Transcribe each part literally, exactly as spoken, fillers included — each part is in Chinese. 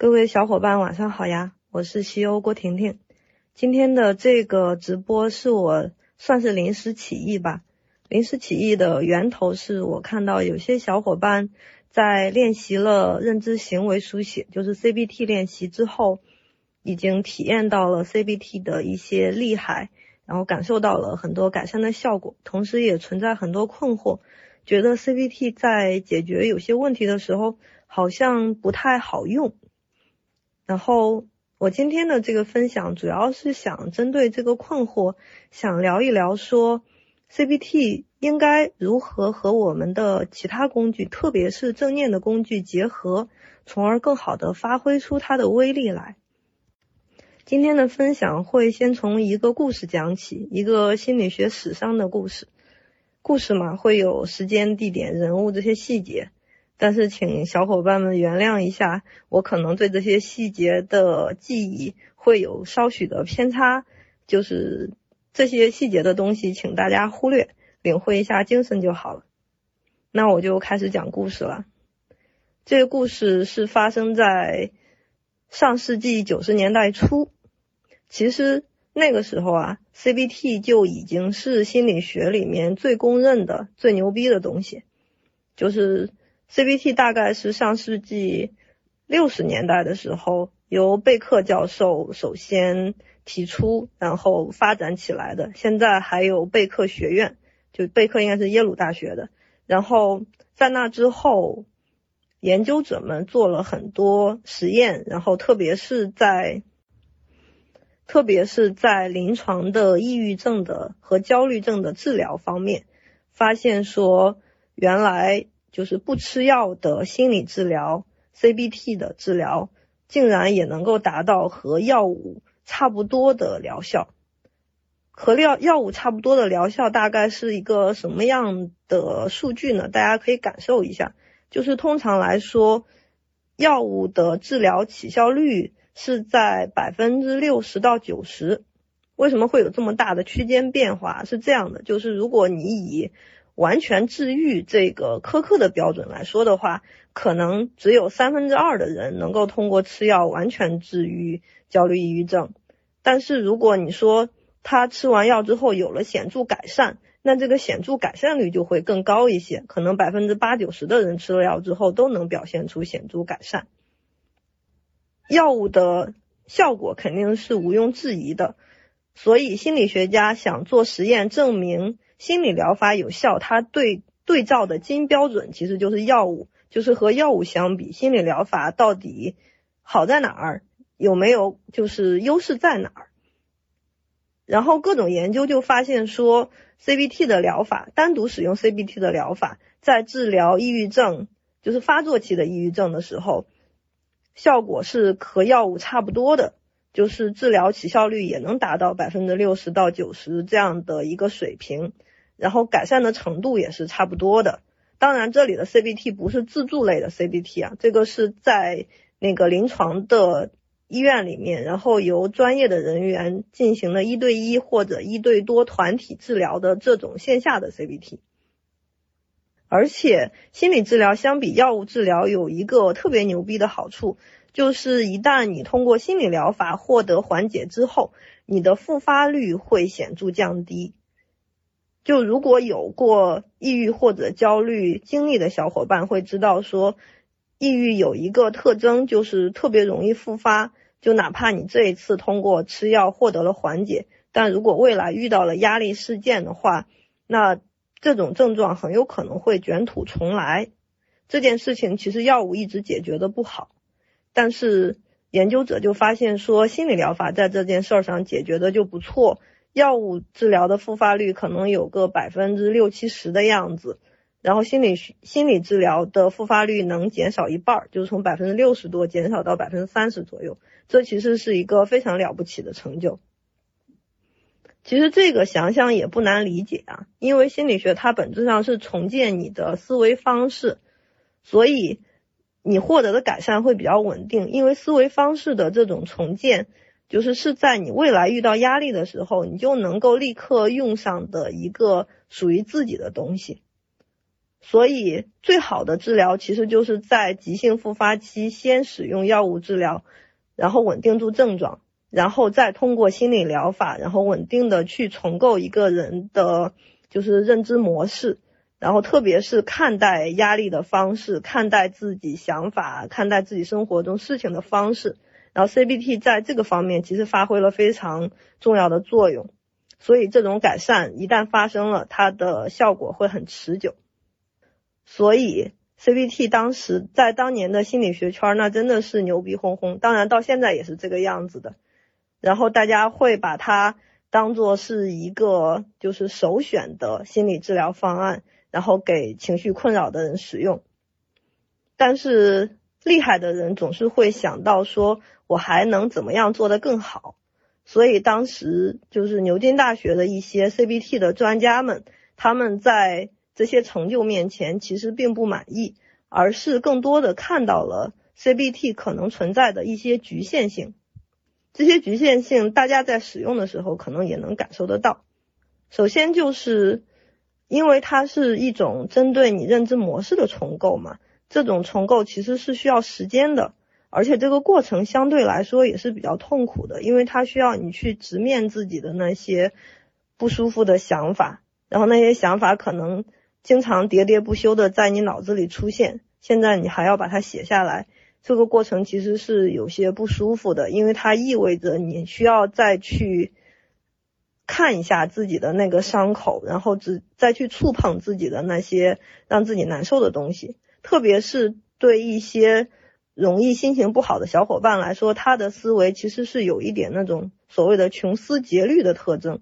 各位小伙伴晚上好呀，我是西欧郭婷婷。今天的这个直播是我算是临时起意吧，临时起意的源头是我看到有些小伙伴在练习了认知行为书写，就是 C B T 练习之后，已经体验到了 C B T 的一些厉害，然后感受到了很多改善的效果，同时也存在很多困惑，觉得 C B T 在解决有些问题的时候好像不太好用。然后我今天的这个分享主要是想针对这个困惑，想聊一聊说 C B T 应该如何和我们的其他工具，特别是正念的工具结合，从而更好的发挥出它的威力来。今天的分享会先从一个故事讲起，一个心理学史上的故事。故事嘛，会有时间、地点、人物这些细节，但是请小伙伴们原谅一下，我可能对这些细节的记忆会有稍许的偏差，就是这些细节的东西请大家忽略，领会一下精神就好了。那我就开始讲故事了。这个故事是发生在上世纪九十年代初。其实那个时候啊 C B T 就已经是心理学里面最公认的最牛逼的东西，就是 C B T 大概是上世纪六十年代的时候由贝克教授首先提出然后发展起来的，现在还有贝克学院，就贝克应该是耶鲁大学的。然后在那之后研究者们做了很多实验，然后特别是在特别是在临床的抑郁症的和焦虑症的治疗方面，发现说原来就是不吃药的心理治疗 C B T 的治疗竟然也能够达到和药物差不多的疗效。和药药物差不多的疗效大概是一个什么样的数据呢？大家可以感受一下，就是通常来说药物的治疗起效率是在 百分之六十到百分之九十。 为什么会有这么大的区间变化？是这样的，就是如果你以完全治愈这个苛刻的标准来说的话，可能只有三分之二的人能够通过吃药完全治愈焦虑抑郁症。但是如果你说他吃完药之后有了显著改善，那这个显著改善率就会更高一些，可能 百分之八九十 的人吃了药之后都能表现出显著改善。药物的效果肯定是毋庸置疑的，所以心理学家想做实验证明心理疗法有效，它对对照的金标准其实就是药物，就是和药物相比心理疗法到底好在哪儿，有没有就是优势在哪儿。然后各种研究就发现说 C B T 的疗法，单独使用 C B T 的疗法在治疗抑郁症，就是发作期的抑郁症的时候效果是和药物差不多的，就是治疗起效率也能达到 百分之六十到百分之九十 这样的一个水平，然后改善的程度也是差不多的。当然这里的 C B T 不是自助类的 C B T 啊，这个是在那个临床的医院里面，然后由专业的人员进行了一对一或者一对多团体治疗的这种线下的 C B T。 而且心理治疗相比药物治疗有一个特别牛逼的好处，就是一旦你通过心理疗法获得缓解之后，你的复发率会显著降低。就如果有过抑郁或者焦虑经历的小伙伴会知道说，抑郁有一个特征就是特别容易复发，就哪怕你这一次通过吃药获得了缓解，但如果未来遇到了压力事件的话，那这种症状很有可能会卷土重来。这件事情其实药物一直解决的不好，但是研究者就发现说心理疗法在这件事上解决的就不错，药物治疗的复发率可能有个 百分之六七十 的样子，然后心理心理治疗的复发率能减少一半，就是从 百分之六十 多减少到 百分之三十 左右，这其实是一个非常了不起的成就。其实这个想想也不难理解啊，因为心理学它本质上是重建你的思维方式，所以你获得的改善会比较稳定，因为思维方式的这种重建就是是在你未来遇到压力的时候你就能够立刻用上的一个属于自己的东西。所以最好的治疗其实就是在急性复发期先使用药物治疗，然后稳定住症状，然后再通过心理疗法，然后稳定的去重构一个人的就是认知模式，然后特别是看待压力的方式，看待自己想法，看待自己生活中事情的方式，然后 C B T 在这个方面其实发挥了非常重要的作用，所以这种改善一旦发生了，它的效果会很持久。所以 C B T 当时在当年的心理学圈那真的是牛逼哄哄，当然到现在也是这个样子的，然后大家会把它当作是一个就是首选的心理治疗方案，然后给情绪困扰的人使用。但是厉害的人总是会想到说我还能怎么样做得更好，所以当时就是牛津大学的一些 C B T 的专家们，他们在这些成就面前其实并不满意，而是更多的看到了 C B T 可能存在的一些局限性。这些局限性大家在使用的时候可能也能感受得到。首先就是因为它是一种针对你认知模式的重构嘛，这种重构其实是需要时间的，而且这个过程相对来说也是比较痛苦的，因为它需要你去直面自己的那些不舒服的想法，然后那些想法可能经常喋喋不休的在你脑子里出现，现在你还要把它写下来，这个过程其实是有些不舒服的，因为它意味着你需要再去看一下自己的那个伤口，然后只再去触碰自己的那些让自己难受的东西，特别是对一些容易心情不好的小伙伴来说，他的思维其实是有一点那种所谓的穷思竭虑的特征。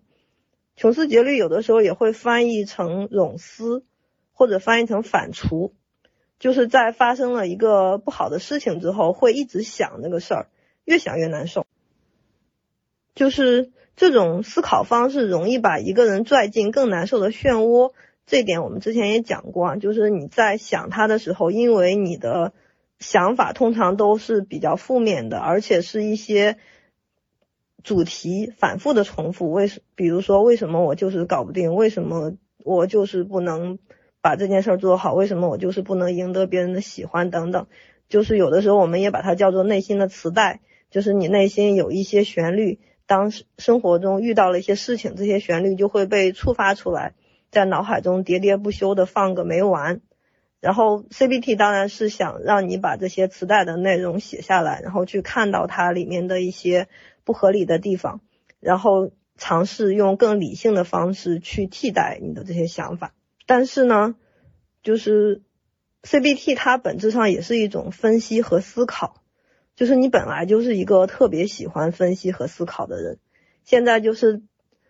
穷思竭虑有的时候也会翻译成冗思，或者翻译成反刍，就是在发生了一个不好的事情之后会一直想那个事儿，越想越难受。就是这种思考方式容易把一个人拽进更难受的漩涡，这点我们之前也讲过啊，就是你在想他的时候，因为你的想法通常都是比较负面的，而且是一些主题反复的重复，为什比如说为什么我就是搞不定，为什么我就是不能把这件事做好，为什么我就是不能赢得别人的喜欢等等，就是有的时候我们也把它叫做内心的磁带，就是你内心有一些旋律，当生活中遇到了一些事情，这些旋律就会被触发出来，在脑海中喋喋不休的放个没完。然后 C B T 当然是想让你把这些磁带的内容写下来，然后去看到它里面的一些不合理的地方，然后尝试用更理性的方式去替代你的这些想法。但是呢，就是 C B T 它本质上也是一种分析和思考，就是你本来就是一个特别喜欢分析和思考的人，现在就是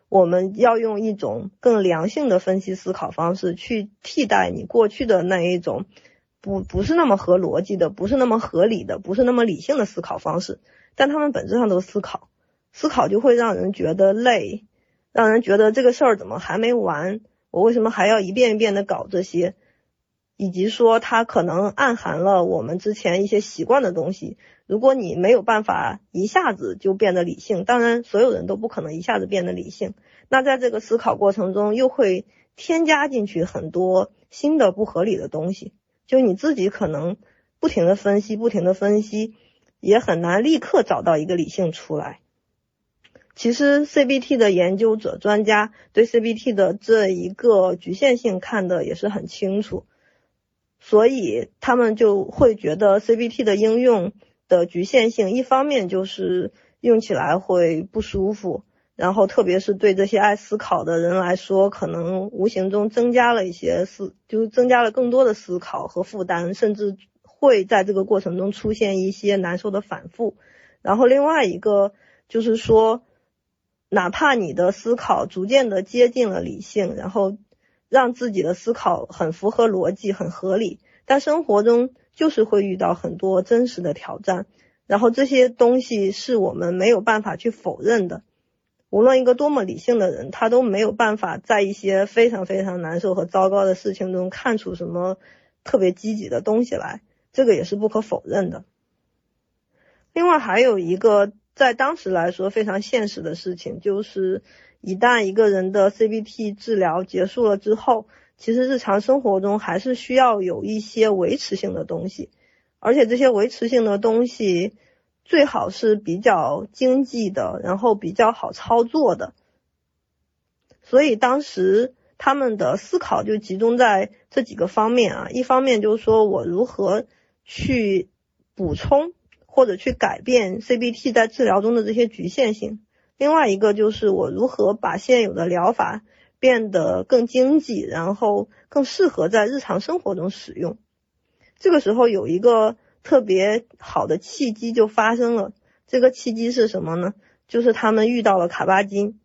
我们要用一种更良性的分析思考方式去替代你过去的那一种不不是那么合逻辑的，不是那么合理的，不是那么理性的思考方式，但他们本质上都思考，思考就会让人觉得累，让人觉得这个事儿怎么还没完，我为什么还要一遍一遍的搞这些，以及说它可能暗含了我们之前一些习惯的东西，如果你没有办法一下子就变得理性，当然所有人都不可能一下子变得理性，那在这个思考过程中又会添加进去很多新的不合理的东西，就你自己可能不停的分析不停的分析，也很难立刻找到一个理性出来。其实 C B T 的研究者专家对 C B T 的这一个局限性看得也是很清楚，所以他们就会觉得 C B T 的应用的局限性，一方面就是用起来会不舒服，然后特别是对这些爱思考的人来说，可能无形中增加了一些思，就是增加了更多的思考和负担，甚至会在这个过程中出现一些难受的反复。然后另外一个就是说，哪怕你的思考逐渐的接近了理性，然后让自己的思考很符合逻辑，很合理，但生活中就是会遇到很多真实的挑战，然后这些东西是我们没有办法去否认的，无论一个多么理性的人，他都没有办法在一些非常非常难受和糟糕的事情中看出什么特别积极的东西来，这个也是不可否认的。另外还有一个在当时来说非常现实的事情，就是一旦一个人的 C B T 治疗结束了之后，其实日常生活中还是需要有一些维持性的东西，而且这些维持性的东西最好是比较经济的，然后比较好操作的。所以当时他们的思考就集中在这几个方面啊，一方面就是说我如何去补充或者去改变 C B T 在治疗中的这些局限性，另外一个就是我如何把现有的疗法变得更经济，然后更适合在日常生活中使用。这个时候有一个特别好的契机就发生了，这个契机是什么呢？就是他们遇到了卡巴金。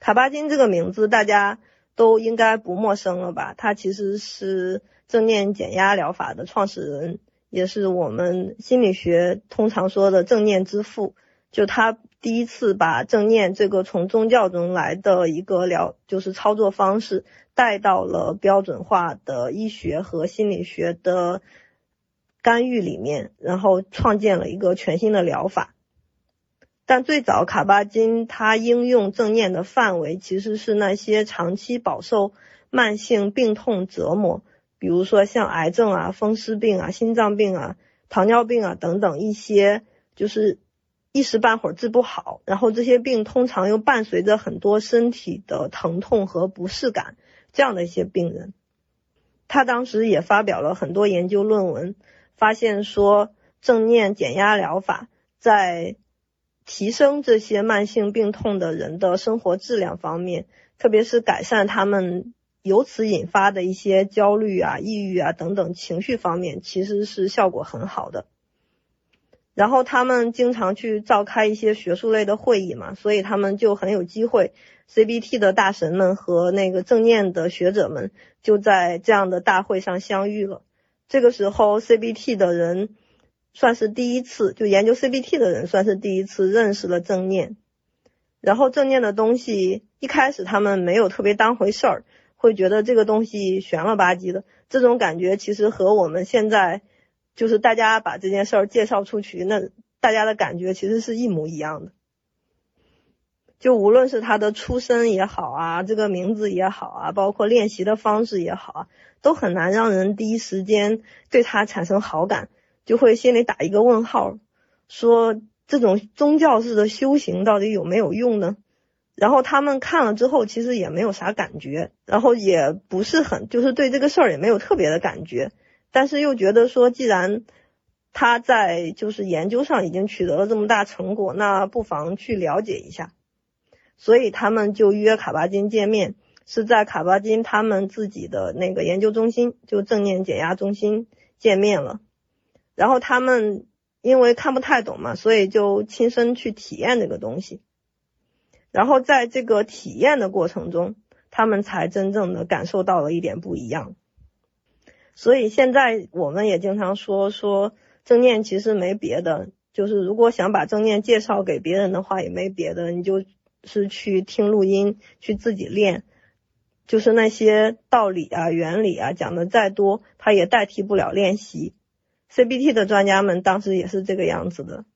卡巴金这个名字大家都应该不陌生了吧，他其实是正念减压疗法的创始人，也是我们心理学通常说的正念之父。就他第一次把正念这个从宗教中来的一个疗就是操作方式带到了标准化的医学和心理学的干预里面，然后创建了一个全新的疗法。但最早卡巴金他应用正念的范围其实是那些长期饱受慢性病痛折磨，比如说像癌症啊、风湿病啊、心脏病啊、糖尿病啊等等，一些就是一时半会儿治不好，然后这些病通常又伴随着很多身体的疼痛和不适感，这样的一些病人。他当时也发表了很多研究论文，发现说正念减压疗法在提升这些慢性病痛的人的生活质量方面，特别是改善他们由此引发的一些焦虑啊、抑郁啊等等情绪方面，其实是效果很好的。然后他们经常去召开一些学术类的会议嘛，所以他们就很有机会 C B T 的大神们和那个正念的学者们就在这样的大会上相遇了。这个时候 C B T 的人算是第一次，就研究 C B T 的人算是第一次认识了正念。然后正念的东西一开始他们没有特别当回事儿，会觉得这个东西悬了吧唧的，这种感觉其实和我们现在就是大家把这件事儿介绍出去，那大家的感觉其实是一模一样的。就无论是他的出身也好啊，这个名字也好啊，包括练习的方式也好啊，都很难让人第一时间对他产生好感，就会心里打一个问号，说这种宗教式的修行到底有没有用呢？然后他们看了之后其实也没有啥感觉，然后也不是很就是对这个事儿也没有特别的感觉，但是又觉得说既然他在就是研究上已经取得了这么大成果，那不妨去了解一下。所以他们就约卡巴金见面，是在卡巴金他们自己的那个研究中心，就正念减压中心见面了。然后他们因为看不太懂嘛，所以就亲身去体验这个东西。然后在这个体验的过程中，他们才真正的感受到了一点不一样。所以现在我们也经常说说正念其实没别的，就是如果想把正念介绍给别人的话也没别的，你就是去听录音，去自己练，就是那些道理啊、原理啊讲的再多，它也代替不了练习。 C B T 的专家们当时也是这个样子的，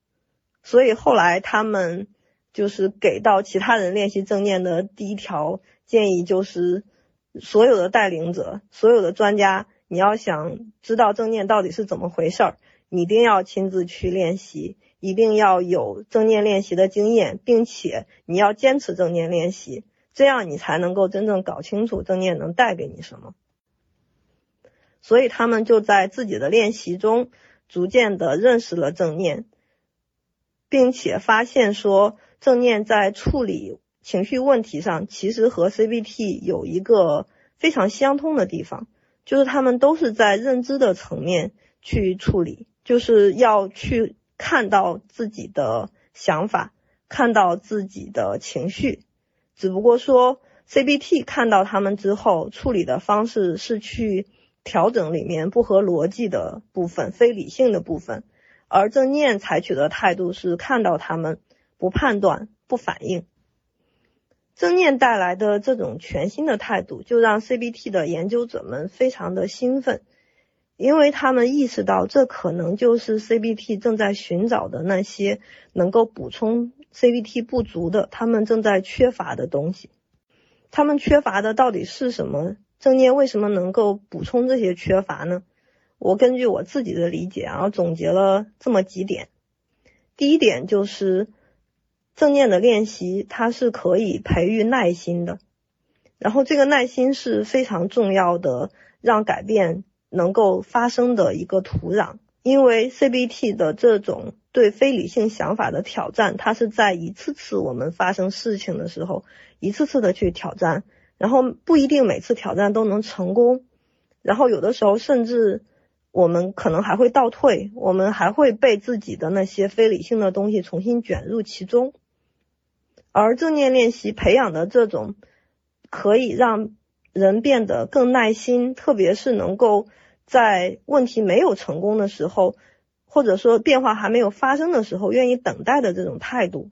所以后来他们就是给到其他人练习正念的第一条建议，就是所有的带领者、所有的专家，你要想知道正念到底是怎么回事，你一定要亲自去练习，一定要有正念练习的经验，并且你要坚持正念练习，这样你才能够真正搞清楚正念能带给你什么。所以他们就在自己的练习中逐渐的认识了正念，并且发现说正念在处理情绪问题上其实和 C B T 有一个非常相通的地方，就是他们都是在认知的层面去处理，就是要去看到自己的想法，看到自己的情绪。只不过说 C B T 看到他们之后处理的方式是去调整里面不合逻辑的部分、非理性的部分，而正念采取的态度是看到他们，不判断、不反应。正念带来的这种全新的态度就让 C B T 的研究者们非常的兴奋，因为他们意识到这可能就是 C B T 正在寻找的那些能够补充 C B T 不足的，他们正在缺乏的东西。他们缺乏的到底是什么？证监为什么能够补充这些缺乏呢？我根据我自己的理解啊，总结了这么几点。第一点就是证件的练习它是可以培育耐心的，然后这个耐心是非常重要的，让改变能够发生的一个土壤。因为 C B T 的这种对非理性想法的挑战，它是在一次次我们发生事情的时候一次次的去挑战，然后不一定每次挑战都能成功，然后有的时候甚至我们可能还会倒退，我们还会被自己的那些非理性的东西重新卷入其中。而正念练习培养的这种可以让人变得更耐心，特别是能够在问题没有成功的时候，或者说变化还没有发生的时候愿意等待的这种态度，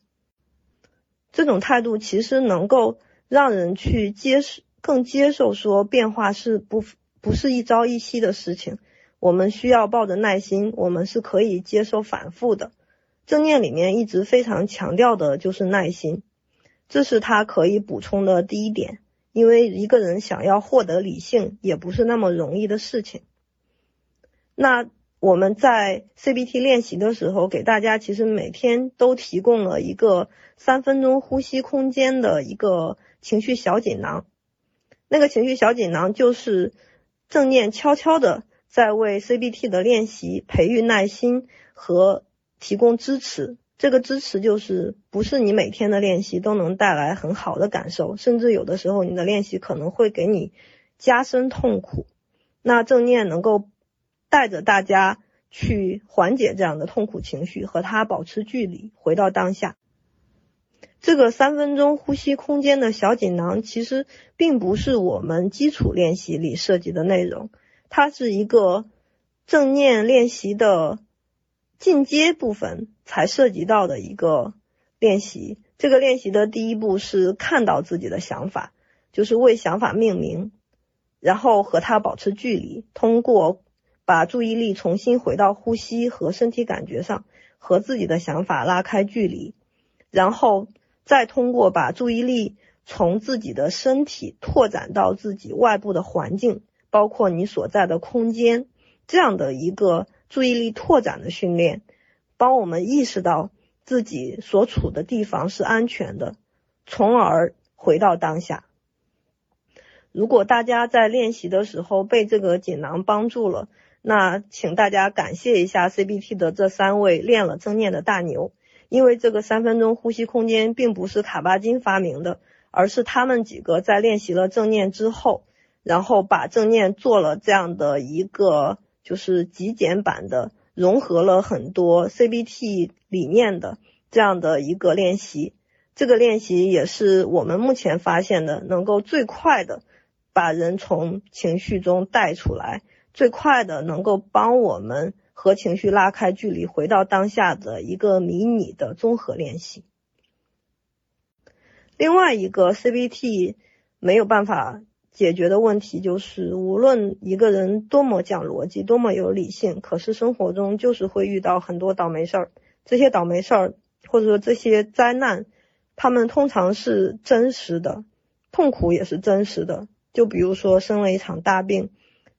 这种态度其实能够让人去接受，更接受说变化是不不是一朝一夕的事情，我们需要抱着耐心，我们是可以接受反复的。正念里面一直非常强调的就是耐心，这是它可以补充的第一点，因为一个人想要获得理性也不是那么容易的事情。那我们在 C B T 练习的时候，给大家其实每天都提供了一个三分钟呼吸空间的一个情绪小锦囊，那个情绪小锦囊就是正念悄悄的在为 C B T 的练习培育耐心和提供支持。这个支持就是不是你每天的练习都能带来很好的感受，甚至有的时候你的练习可能会给你加深痛苦，那正念能够带着大家去缓解这样的痛苦情绪，和它保持距离，回到当下。这个三分钟呼吸空间的小锦囊其实并不是我们基础练习里涉及的内容，它是一个正念练习的进阶部分才涉及到的一个练习。这个练习的第一步是看到自己的想法，就是为想法命名，然后和它保持距离，通过把注意力重新回到呼吸和身体感觉上，和自己的想法拉开距离，然后再通过把注意力从自己的身体拓展到自己外部的环境，包括你所在的空间，这样的一个注意力拓展的训练，帮我们意识到自己所处的地方是安全的，从而回到当下。如果大家在练习的时候被这个锦囊帮助了，那请大家感谢一下 C B T 的这三位练了正念的大牛，因为这个三分钟呼吸空间并不是卡巴金发明的，而是他们几个在练习了正念之后，然后把正念做了这样的一个就是极简版的，融合了很多 C B T 理念的这样的一个练习。这个练习也是我们目前发现的能够最快的把人从情绪中带出来，最快的能够帮我们和情绪拉开距离，回到当下的一个迷你的综合练习。另外一个 C B T 没有办法解决的问题就是，无论一个人多么讲逻辑，多么有理性，可是生活中就是会遇到很多倒霉事儿。这些倒霉事儿，或者说这些灾难，他们通常是真实的，痛苦也是真实的。就比如说生了一场大病，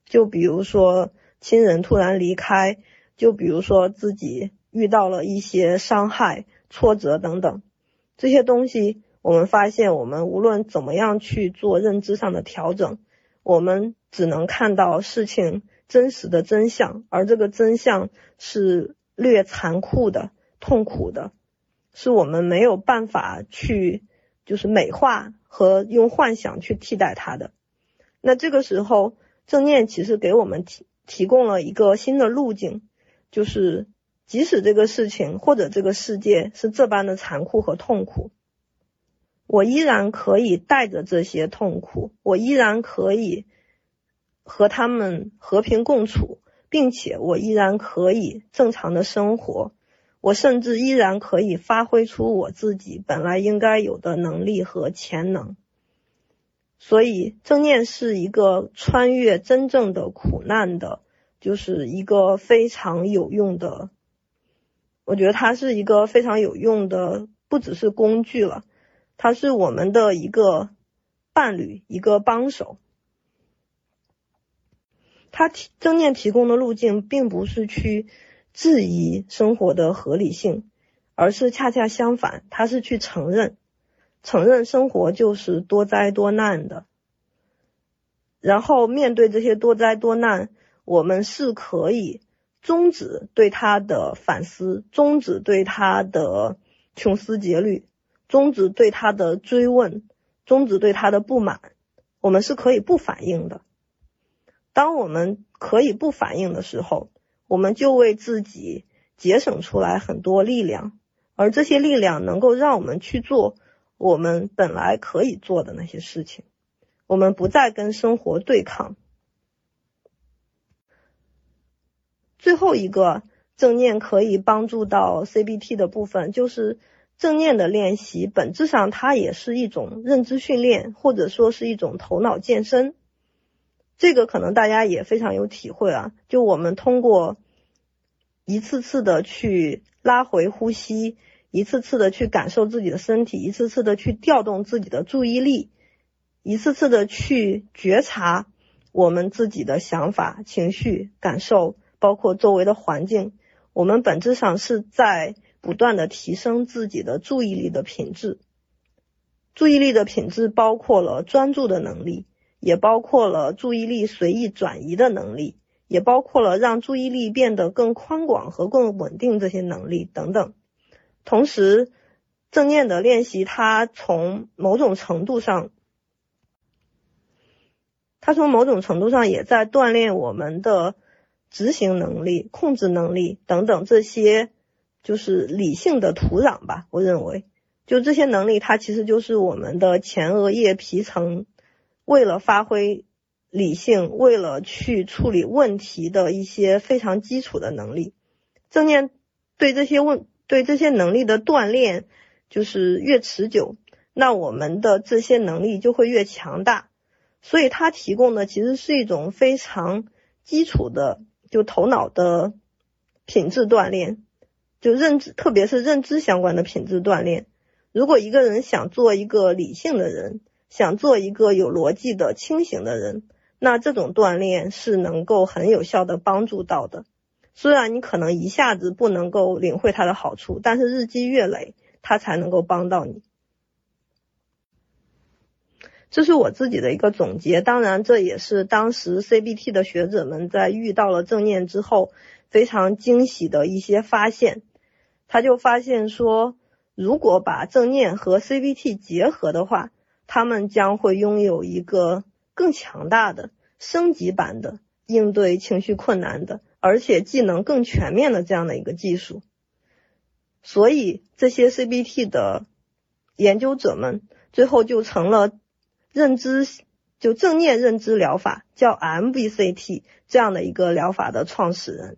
就比如说亲人突然离开，就比如说自己遇到了一些伤害、挫折等等，这些东西我们发现我们无论怎么样去做认知上的调整，我们只能看到事情真实的真相，而这个真相是略残酷的、痛苦的，是我们没有办法去就是美化和用幻想去替代它的。那这个时候正念其实给我们提提供了一个新的路径，就是即使这个事情或者这个世界是这般的残酷和痛苦，我依然可以带着这些痛苦，我依然可以和他们和平共处，并且我依然可以正常的生活，我甚至依然可以发挥出我自己本来应该有的能力和潜能。所以正念是一个穿越真正的苦难的，就是一个非常有用的，我觉得它是一个非常有用的，不只是工具了，它是我们的一个伴侣，一个帮手。它增建提供的路径并不是去质疑生活的合理性，而是恰恰相反，它是去承认承认生活就是多灾多难的，然后面对这些多灾多难，我们是可以终止对它的反思，终止对它的穷思竭虑，终止对它的追问，终止对它的不满，我们是可以不反应的。当我们可以不反应的时候，我们就为自己节省出来很多力量，而这些力量能够让我们去做我们本来可以做的那些事情，我们不再跟生活对抗。最后一个正念可以帮助到 C B T 的部分，就是正念的练习本质上它也是一种认知训练，或者说是一种头脑健身。这个可能大家也非常有体会啊，就我们通过一次次的去拉回呼吸，一次次的去感受自己的身体，一次次的去调动自己的注意力，一次次的去觉察我们自己的想法、情绪、感受，包括周围的环境，我们本质上是在不断的提升自己的注意力的品质。注意力的品质包括了专注的能力，也包括了注意力随意转移的能力，也包括了让注意力变得更宽广和更稳定这些能力等等。同时，正念的练习它从某种程度上它从某种程度上也在锻炼我们的执行能力、控制能力等等，这些就是理性的土壤吧。我认为就这些能力它其实就是我们的前额叶皮层为了发挥理性，为了去处理问题的一些非常基础的能力。正念对这些问对这些能力的锻炼就是越持久，那我们的这些能力就会越强大，所以它提供的其实是一种非常基础的就头脑的品质锻炼，就认知，特别是认知相关的品质锻炼。如果一个人想做一个理性的人，想做一个有逻辑的清醒的人，那这种锻炼是能够很有效的帮助到的。虽然你可能一下子不能够领会它的好处，但是日积月累它才能够帮到你。这是我自己的一个总结，当然这也是当时 C B T 的学者们在遇到了正念之后非常惊喜的一些发现。他就发现说，如果把正念和 C B T 结合的话，他们将会拥有一个更强大的升级版的应对情绪困难的，而且技能更全面的这样的一个技术。所以这些 C B T 的研究者们最后就成了认知就正念认知疗法叫 M B C T 这样的一个疗法的创始人。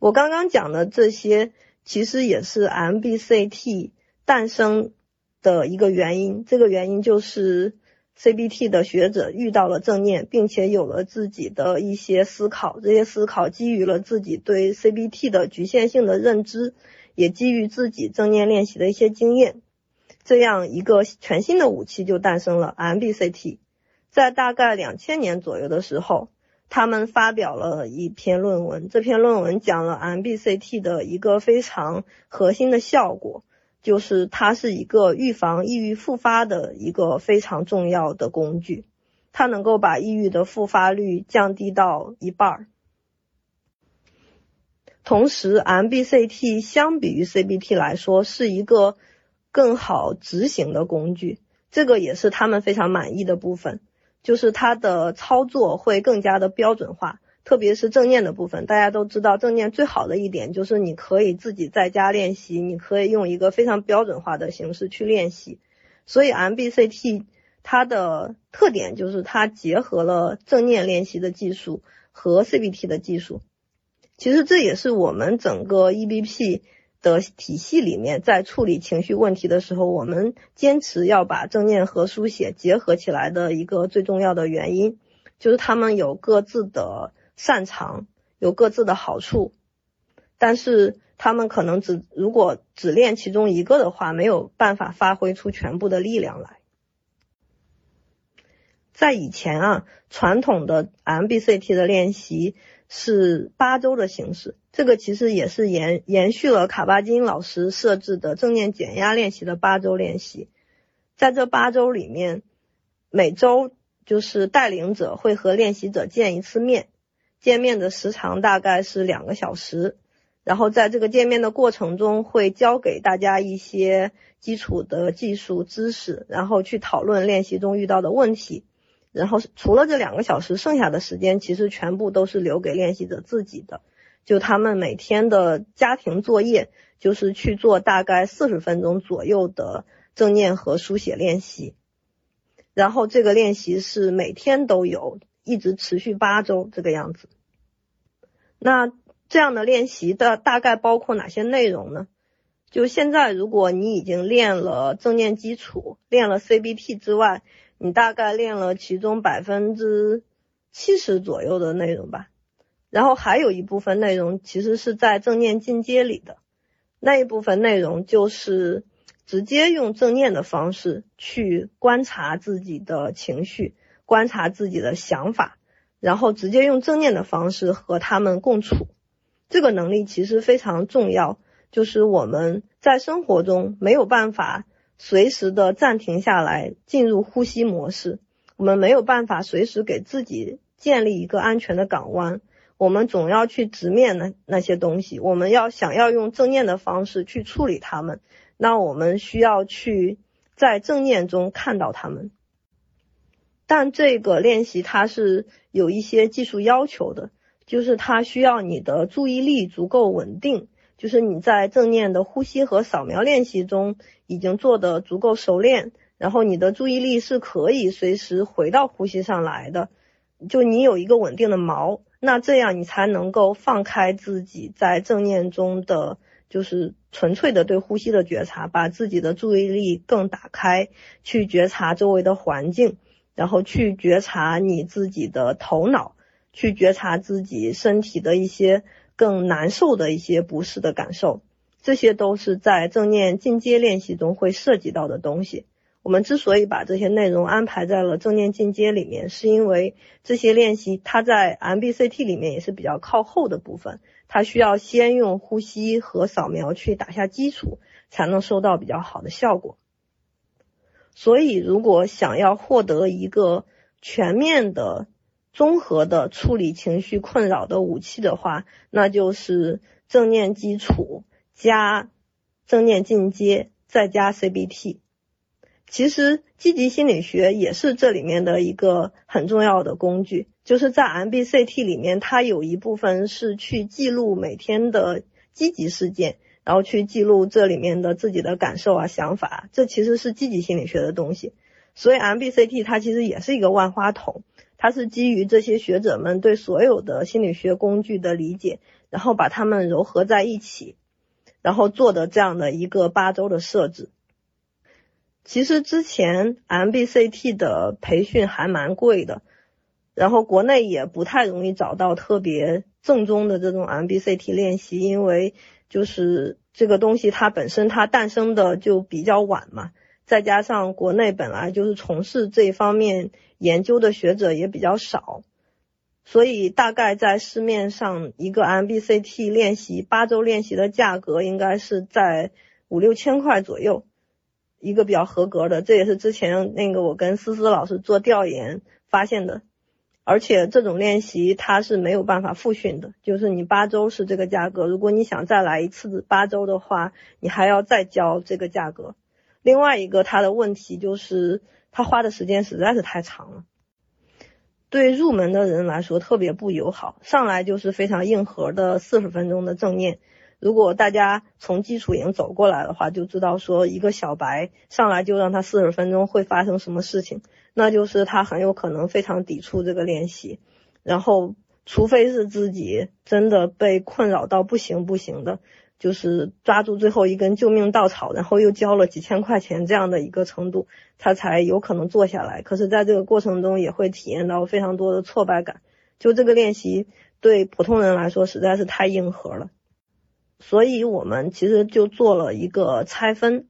我刚刚讲的这些其实也是 M B C T 诞生的一个原因，这个原因就是C B T 的学者遇到了正念，并且有了自己的一些思考，这些思考基于了自己对 C B T 的局限性的认知，也基于自己正念练习的一些经验，这样一个全新的武器就诞生了 M B C T。 在大概两千年左右的时候，他们发表了一篇论文，这篇论文讲了 M B C T 的一个非常核心的效果，就是它是一个预防抑郁复发的一个非常重要的工具，它能够把抑郁的复发率降低到一半。同时 M B C T 相比于 C B T 来说是一个更好执行的工具，这个也是他们非常满意的部分，就是它的操作会更加的标准化。特别是正念的部分，大家都知道正念最好的一点就是你可以自己在家练习，你可以用一个非常标准化的形式去练习。所以 M B C T 它的特点就是它结合了正念练习的技术和 C B T 的技术。其实这也是我们整个 E B P 的体系里面，在处理情绪问题的时候，我们坚持要把正念和书写结合起来的一个最重要的原因，就是他们有各自的擅长，有各自的好处，但是他们可能只如果只练其中一个的话，没有办法发挥出全部的力量来。在以前啊，传统的 M B C T 的练习是八周的形式，这个其实也是延延续了卡巴金老师设置的正念减压练习的八周练习。在这八周里面，每周就是带领者会和练习者见一次面，见面的时长大概是两个小时，然后在这个见面的过程中会教给大家一些基础的技术知识，然后去讨论练习中遇到的问题。然后除了这两个小时，剩下的时间其实全部都是留给练习者自己的，就他们每天的家庭作业就是去做大概四十分钟左右的正念和书写练习。然后这个练习是每天都有，一直持续八周这个样子。那这样的练习的大概包括哪些内容呢？就现在如果你已经练了正念基础，练了 C B T 之外，你大概练了其中 百分之七十 左右的内容吧，然后还有一部分内容其实是在正念进阶里的，那一部分内容就是直接用正念的方式去观察自己的情绪，观察自己的想法，然后直接用正念的方式和他们共处。这个能力其实非常重要，就是我们在生活中没有办法随时的暂停下来进入呼吸模式，我们没有办法随时给自己建立一个安全的港湾，我们总要去直面那那些东西，我们要想要用正念的方式去处理它们，那我们需要去在正念中看到它们。但这个练习它是有一些技术要求的，就是它需要你的注意力足够稳定，就是你在正念的呼吸和扫描练习中已经做得足够熟练，然后你的注意力是可以随时回到呼吸上来的，就你有一个稳定的锚，那这样你才能够放开自己在正念中的就是纯粹的对呼吸的觉察，把自己的注意力更打开，去觉察周围的环境，然后去觉察你自己的头脑，去觉察自己身体的一些更难受的一些不适的感受，这些都是在正念进阶练习中会涉及到的东西。我们之所以把这些内容安排在了正念进阶里面，是因为这些练习它在 M B C T 里面也是比较靠后的部分，它需要先用呼吸和扫描去打下基础，才能收到比较好的效果。所以如果想要获得一个全面的综合的处理情绪困扰的武器的话，那就是正念基础加正念进阶再加 C B T。 其实积极心理学也是这里面的一个很重要的工具，就是在 M B C T 里面它有一部分是去记录每天的积极事件，然后去记录这里面的自己的感受啊想法，这其实是积极心理学的东西。所以 M B C T 它其实也是一个万花筒，它是基于这些学者们对所有的心理学工具的理解，然后把它们糅合在一起，然后做的这样的一个八周的设置。其实之前 M B C T 的培训还蛮贵的，然后国内也不太容易找到特别正宗的这种 M B C T 练习，因为就是这个东西它本身它诞生的就比较晚嘛，再加上国内本来就是从事这一方面研究的学者也比较少，所以大概在市面上一个 M B C T 练习八周练习的价格应该是在五六千块左右，一个比较合格的。这也是之前那个我跟思思老师做调研发现的，而且这种练习它是没有办法复训的，就是你八周是这个价格，如果你想再来一次八周的话，你还要再交这个价格。另外一个它的问题就是它花的时间实在是太长了，对入门的人来说特别不友好，上来就是非常硬核的四十分钟的正念。如果大家从基础营走过来的话，就知道说一个小白上来就让他四十分钟会发生什么事情，那就是他很有可能非常抵触这个练习，然后除非是自己真的被困扰到不行不行的，就是抓住最后一根救命稻草，然后又交了几千块钱这样的一个程度，他才有可能做下来。可是在这个过程中也会体验到非常多的挫败感，就这个练习对普通人来说实在是太硬核了。所以我们其实就做了一个拆分，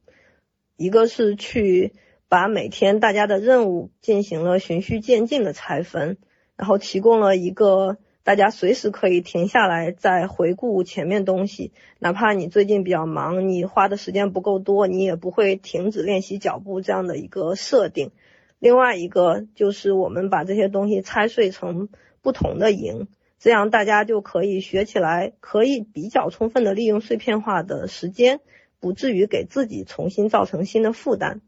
一个是去把每天大家的任务进行了循序渐进的拆分，然后提供了一个大家随时可以停下来再回顾前面东西，哪怕你最近比较忙，你花的时间不够多，你也不会停止练习脚步这样的一个设定。另外一个就是我们把这些东西拆碎成不同的营，这样大家就可以学起来，可以比较充分的利用碎片化的时间，不至于给自己重新造成新的负担。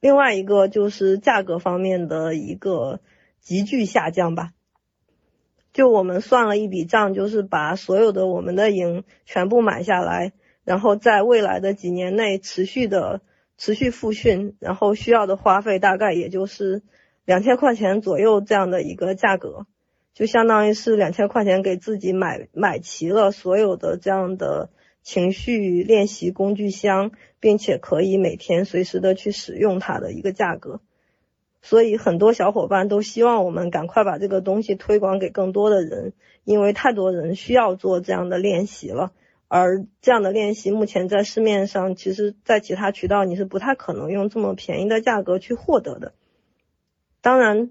另外一个就是价格方面的一个急剧下降吧，就我们算了一笔账，就是把所有的我们的营全部买下来，然后在未来的几年内持续的持续复训，然后需要的花费大概也就是两千块钱左右这样的一个价格，就相当于是两千块钱给自己买买齐了所有的这样的情绪练习工具箱，并且可以每天随时的去使用它的一个价格。所以很多小伙伴都希望我们赶快把这个东西推广给更多的人，因为太多人需要做这样的练习了，而这样的练习目前在市面上，其实在其他渠道你是不太可能用这么便宜的价格去获得的。当然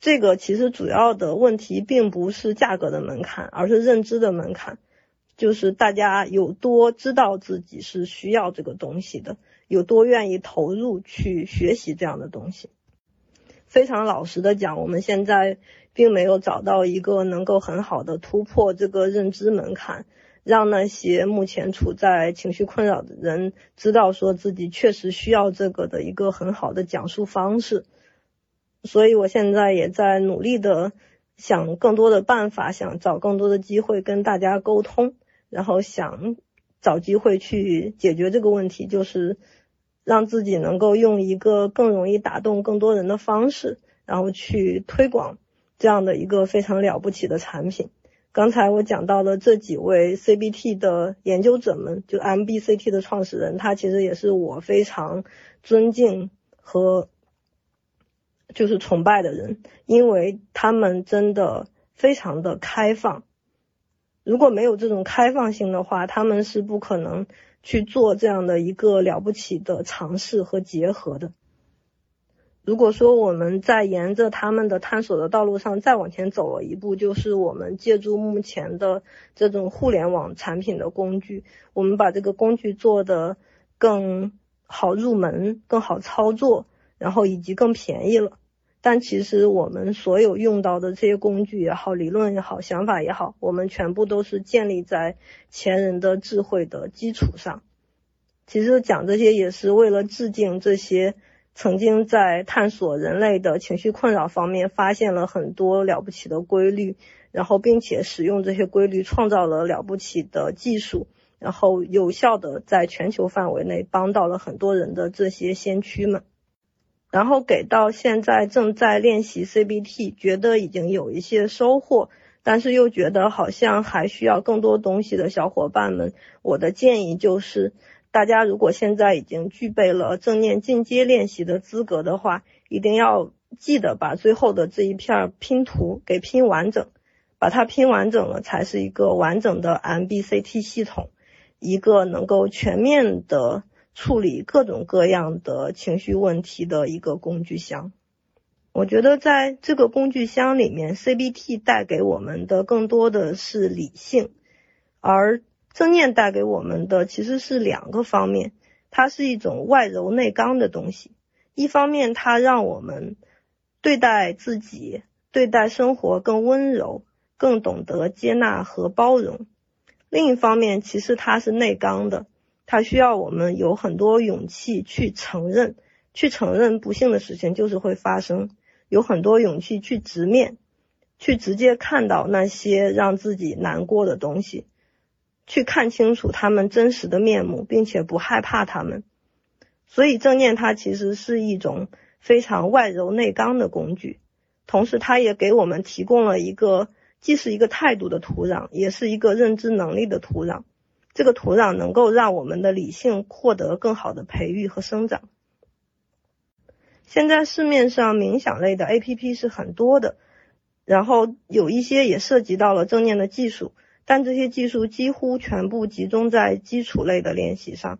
这个其实主要的问题并不是价格的门槛，而是认知的门槛，就是大家有多知道自己是需要这个东西的，有多愿意投入去学习这样的东西。非常老实的讲，我们现在并没有找到一个能够很好的突破这个认知门槛，让那些目前处在情绪困扰的人知道说自己确实需要这个的一个很好的讲述方式。所以我现在也在努力的想更多的办法，想找更多的机会跟大家沟通，然后想找机会去解决这个问题，就是让自己能够用一个更容易打动更多人的方式，然后去推广这样的一个非常了不起的产品。刚才我讲到了这几位 C B T 的研究者们，就 M B C T 的创始人，他其实也是我非常尊敬和就是崇拜的人，因为他们真的非常的开放。如果没有这种开放性的话，他们是不可能去做这样的一个了不起的尝试和结合的。如果说我们在沿着他们的探索的道路上再往前走了一步，就是我们借助目前的这种互联网产品的工具，我们把这个工具做得更好入门，更好操作，然后以及更便宜了。但其实我们所有用到的这些工具也好，理论也好，想法也好，我们全部都是建立在前人的智慧的基础上。其实讲这些也是为了致敬这些曾经在探索人类的情绪困扰方面发现了很多了不起的规律，然后并且使用这些规律创造了了不起的技术，然后有效的在全球范围内帮到了很多人的这些先驱们。然后给到现在正在练习 C B T， 觉得已经有一些收获，但是又觉得好像还需要更多东西的小伙伴们，我的建议就是大家如果现在已经具备了正念进阶练习的资格的话，一定要记得把最后的这一片拼图给拼完整，把它拼完整了才是一个完整的 M B C T 系统，一个能够全面的处理各种各样的情绪问题的一个工具箱。我觉得在这个工具箱里面 C B T 带给我们的更多的是理性，而正念带给我们的其实是两个方面，它是一种外柔内刚的东西。一方面它让我们对待自己，对待生活更温柔，更懂得接纳和包容。另一方面其实它是内刚的，它需要我们有很多勇气去承认，去承认不幸的事情就是会发生，有很多勇气去直面，去直接看到那些让自己难过的东西，去看清楚他们真实的面目，并且不害怕他们。所以正念它其实是一种非常外柔内刚的工具，同时它也给我们提供了一个既是一个态度的土壤，也是一个认知能力的土壤。这个土壤能够让我们的理性获得更好的培育和生长。现在市面上冥想类的 A P P 是很多的，然后有一些也涉及到了正念的技术，但这些技术几乎全部集中在基础类的练习上，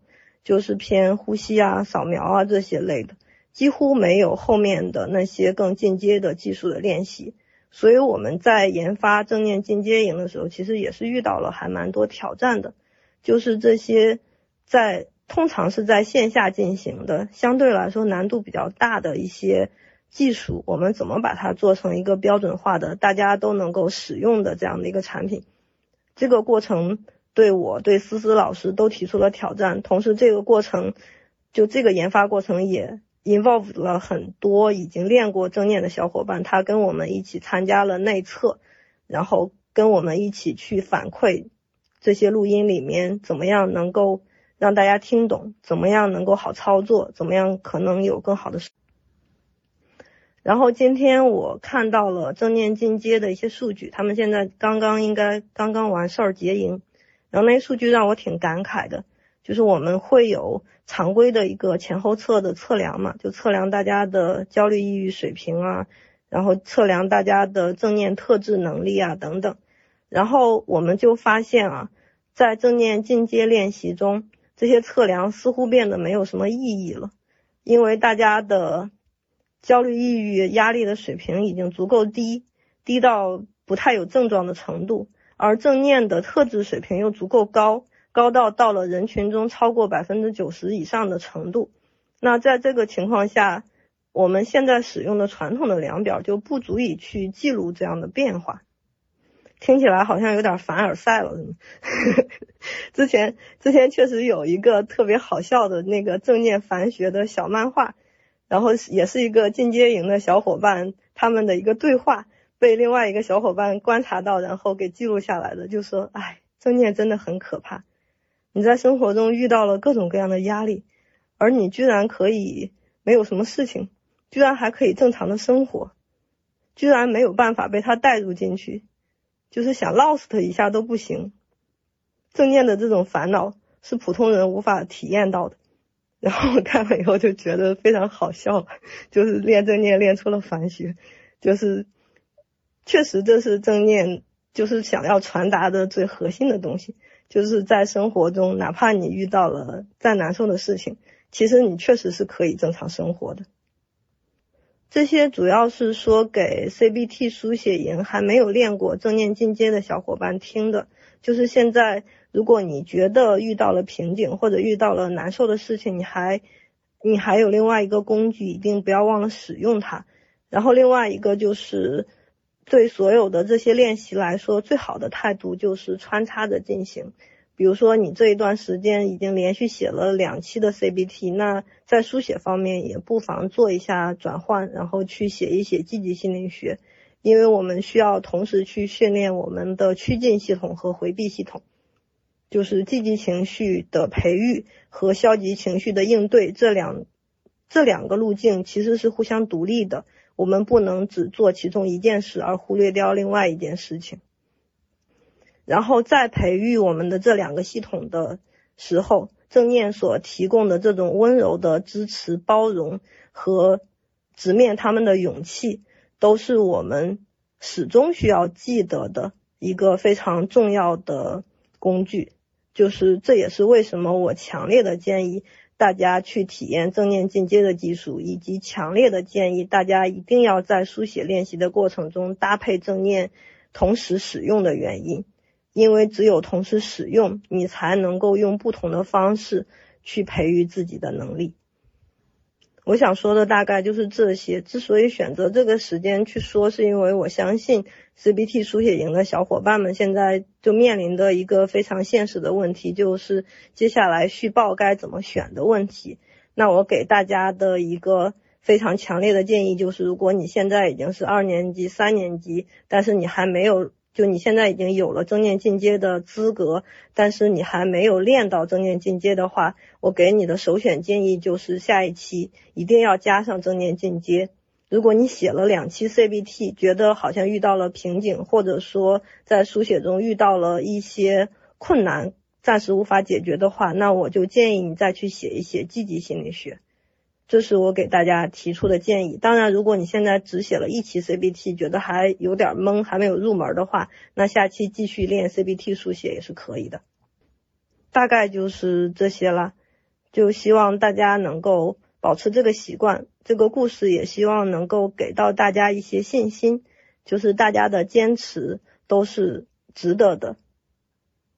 就是偏呼吸啊、扫描啊这些类的，几乎没有后面的那些更进阶的技术的练习。所以我们在研发正念进阶营的时候，其实也是遇到了还蛮多挑战的，就是这些在通常是在线下进行的，相对来说难度比较大的一些技术，我们怎么把它做成一个标准化的、大家都能够使用的这样的一个产品。这个过程对我、对思思老师都提出了挑战，同时这个过程，就这个研发过程也 involve 了很多已经练过正念的小伙伴，他跟我们一起参加了内测，然后跟我们一起去反馈这些录音里面怎么样能够让大家听懂，怎么样能够好操作，怎么样可能有更好的。然后今天我看到了正念进阶的一些数据，他们现在刚刚应该刚刚完事儿结营，然后那些数据让我挺感慨的，就是我们会有常规的一个前后测的测量嘛，就测量大家的焦虑抑郁水平啊，然后测量大家的正念特质能力啊等等。然后我们就发现啊，在正念进阶练习中，这些测量似乎变得没有什么意义了，因为大家的焦虑、抑郁、压力的水平已经足够低，低到不太有症状的程度，而正念的特质水平又足够高，高到到了人群中超过 百分之九十 以上的程度。那在这个情况下，我们现在使用的传统的量表就不足以去记录这样的变化。听起来好像有点凡尔赛了之前之前确实有一个特别好笑的那个正念凡学的小漫画，然后也是一个进阶营的小伙伴他们的一个对话被另外一个小伙伴观察到，然后给记录下来的，就说哎，正念真的很可怕，你在生活中遇到了各种各样的压力，而你居然可以没有什么事情，居然还可以正常的生活，居然没有办法被他带入进去，就是想 lost 一下都不行。正念的这种烦恼是普通人无法体验到的。然后我看了以后就觉得非常好笑，就是练正念练出了凡学，就是确实这是正念就是想要传达的最核心的东西，就是在生活中哪怕你遇到了再难受的事情，其实你确实是可以正常生活的。这些主要是说给 C B T 书写营还没有练过正念进阶的小伙伴听的，就是现在如果你觉得遇到了瓶颈或者遇到了难受的事情，你还你还有另外一个工具，一定不要忘了使用它。然后另外一个就是对所有的这些练习来说，最好的态度就是穿插着进行。比如说你这一段时间已经连续写了两期的 C B T， 那在书写方面也不妨做一下转换，然后去写一写积极心理学，因为我们需要同时去训练我们的趋近系统和回避系统，就是积极情绪的培育和消极情绪的应对，这两这两个路径其实是互相独立的，我们不能只做其中一件事而忽略掉另外一件事情。然后在培育我们的这两个系统的时候，正念所提供的这种温柔的支持、包容和直面他们的勇气，都是我们始终需要记得的一个非常重要的工具。就是这也是为什么我强烈的建议大家去体验正念进阶的技术，以及强烈的建议大家一定要在书写练习的过程中搭配正念同时使用的原因。因为只有同时使用，你才能够用不同的方式去培育自己的能力。我想说的大概就是这些。之所以选择这个时间去说，是因为我相信 C B T 书写营的小伙伴们现在就面临的一个非常现实的问题，就是接下来续报该怎么选的问题。那我给大家的一个非常强烈的建议就是，如果你现在已经是二年级、三年级，但是你还没有就你现在已经有了正念进阶的资格，但是你还没有练到正念进阶的话，我给你的首选建议就是下一期一定要加上正念进阶。如果你写了两期 C B T， 觉得好像遇到了瓶颈，或者说在书写中遇到了一些困难，暂时无法解决的话，那我就建议你再去写一写积极心理学。这是我给大家提出的建议。当然如果你现在只写了一期 C B T， 觉得还有点懵，还没有入门的话，那下期继续练 C B T 书写也是可以的。大概就是这些啦。就希望大家能够保持这个习惯，这个故事也希望能够给到大家一些信心，就是大家的坚持都是值得的，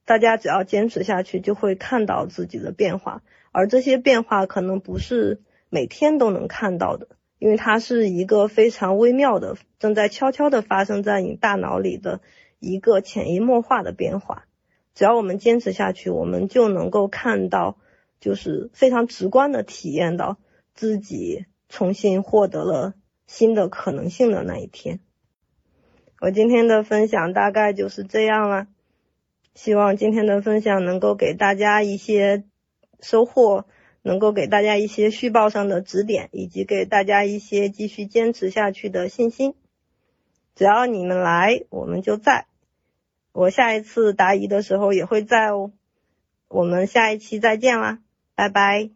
大家只要坚持下去就会看到自己的变化，而这些变化可能不是每天都能看到的，因为它是一个非常微妙的正在悄悄地发生在你大脑里的一个潜移默化的变化，只要我们坚持下去，我们就能够看到，就是非常直观的体验到自己重新获得了新的可能性的那一天。我今天的分享大概就是这样了，希望今天的分享能够给大家一些收获，能够给大家一些续报上的指点，以及给大家一些继续坚持下去的信心。只要你们来，我们就在。我下一次答疑的时候也会在哦。我们下一期再见啦，拜拜。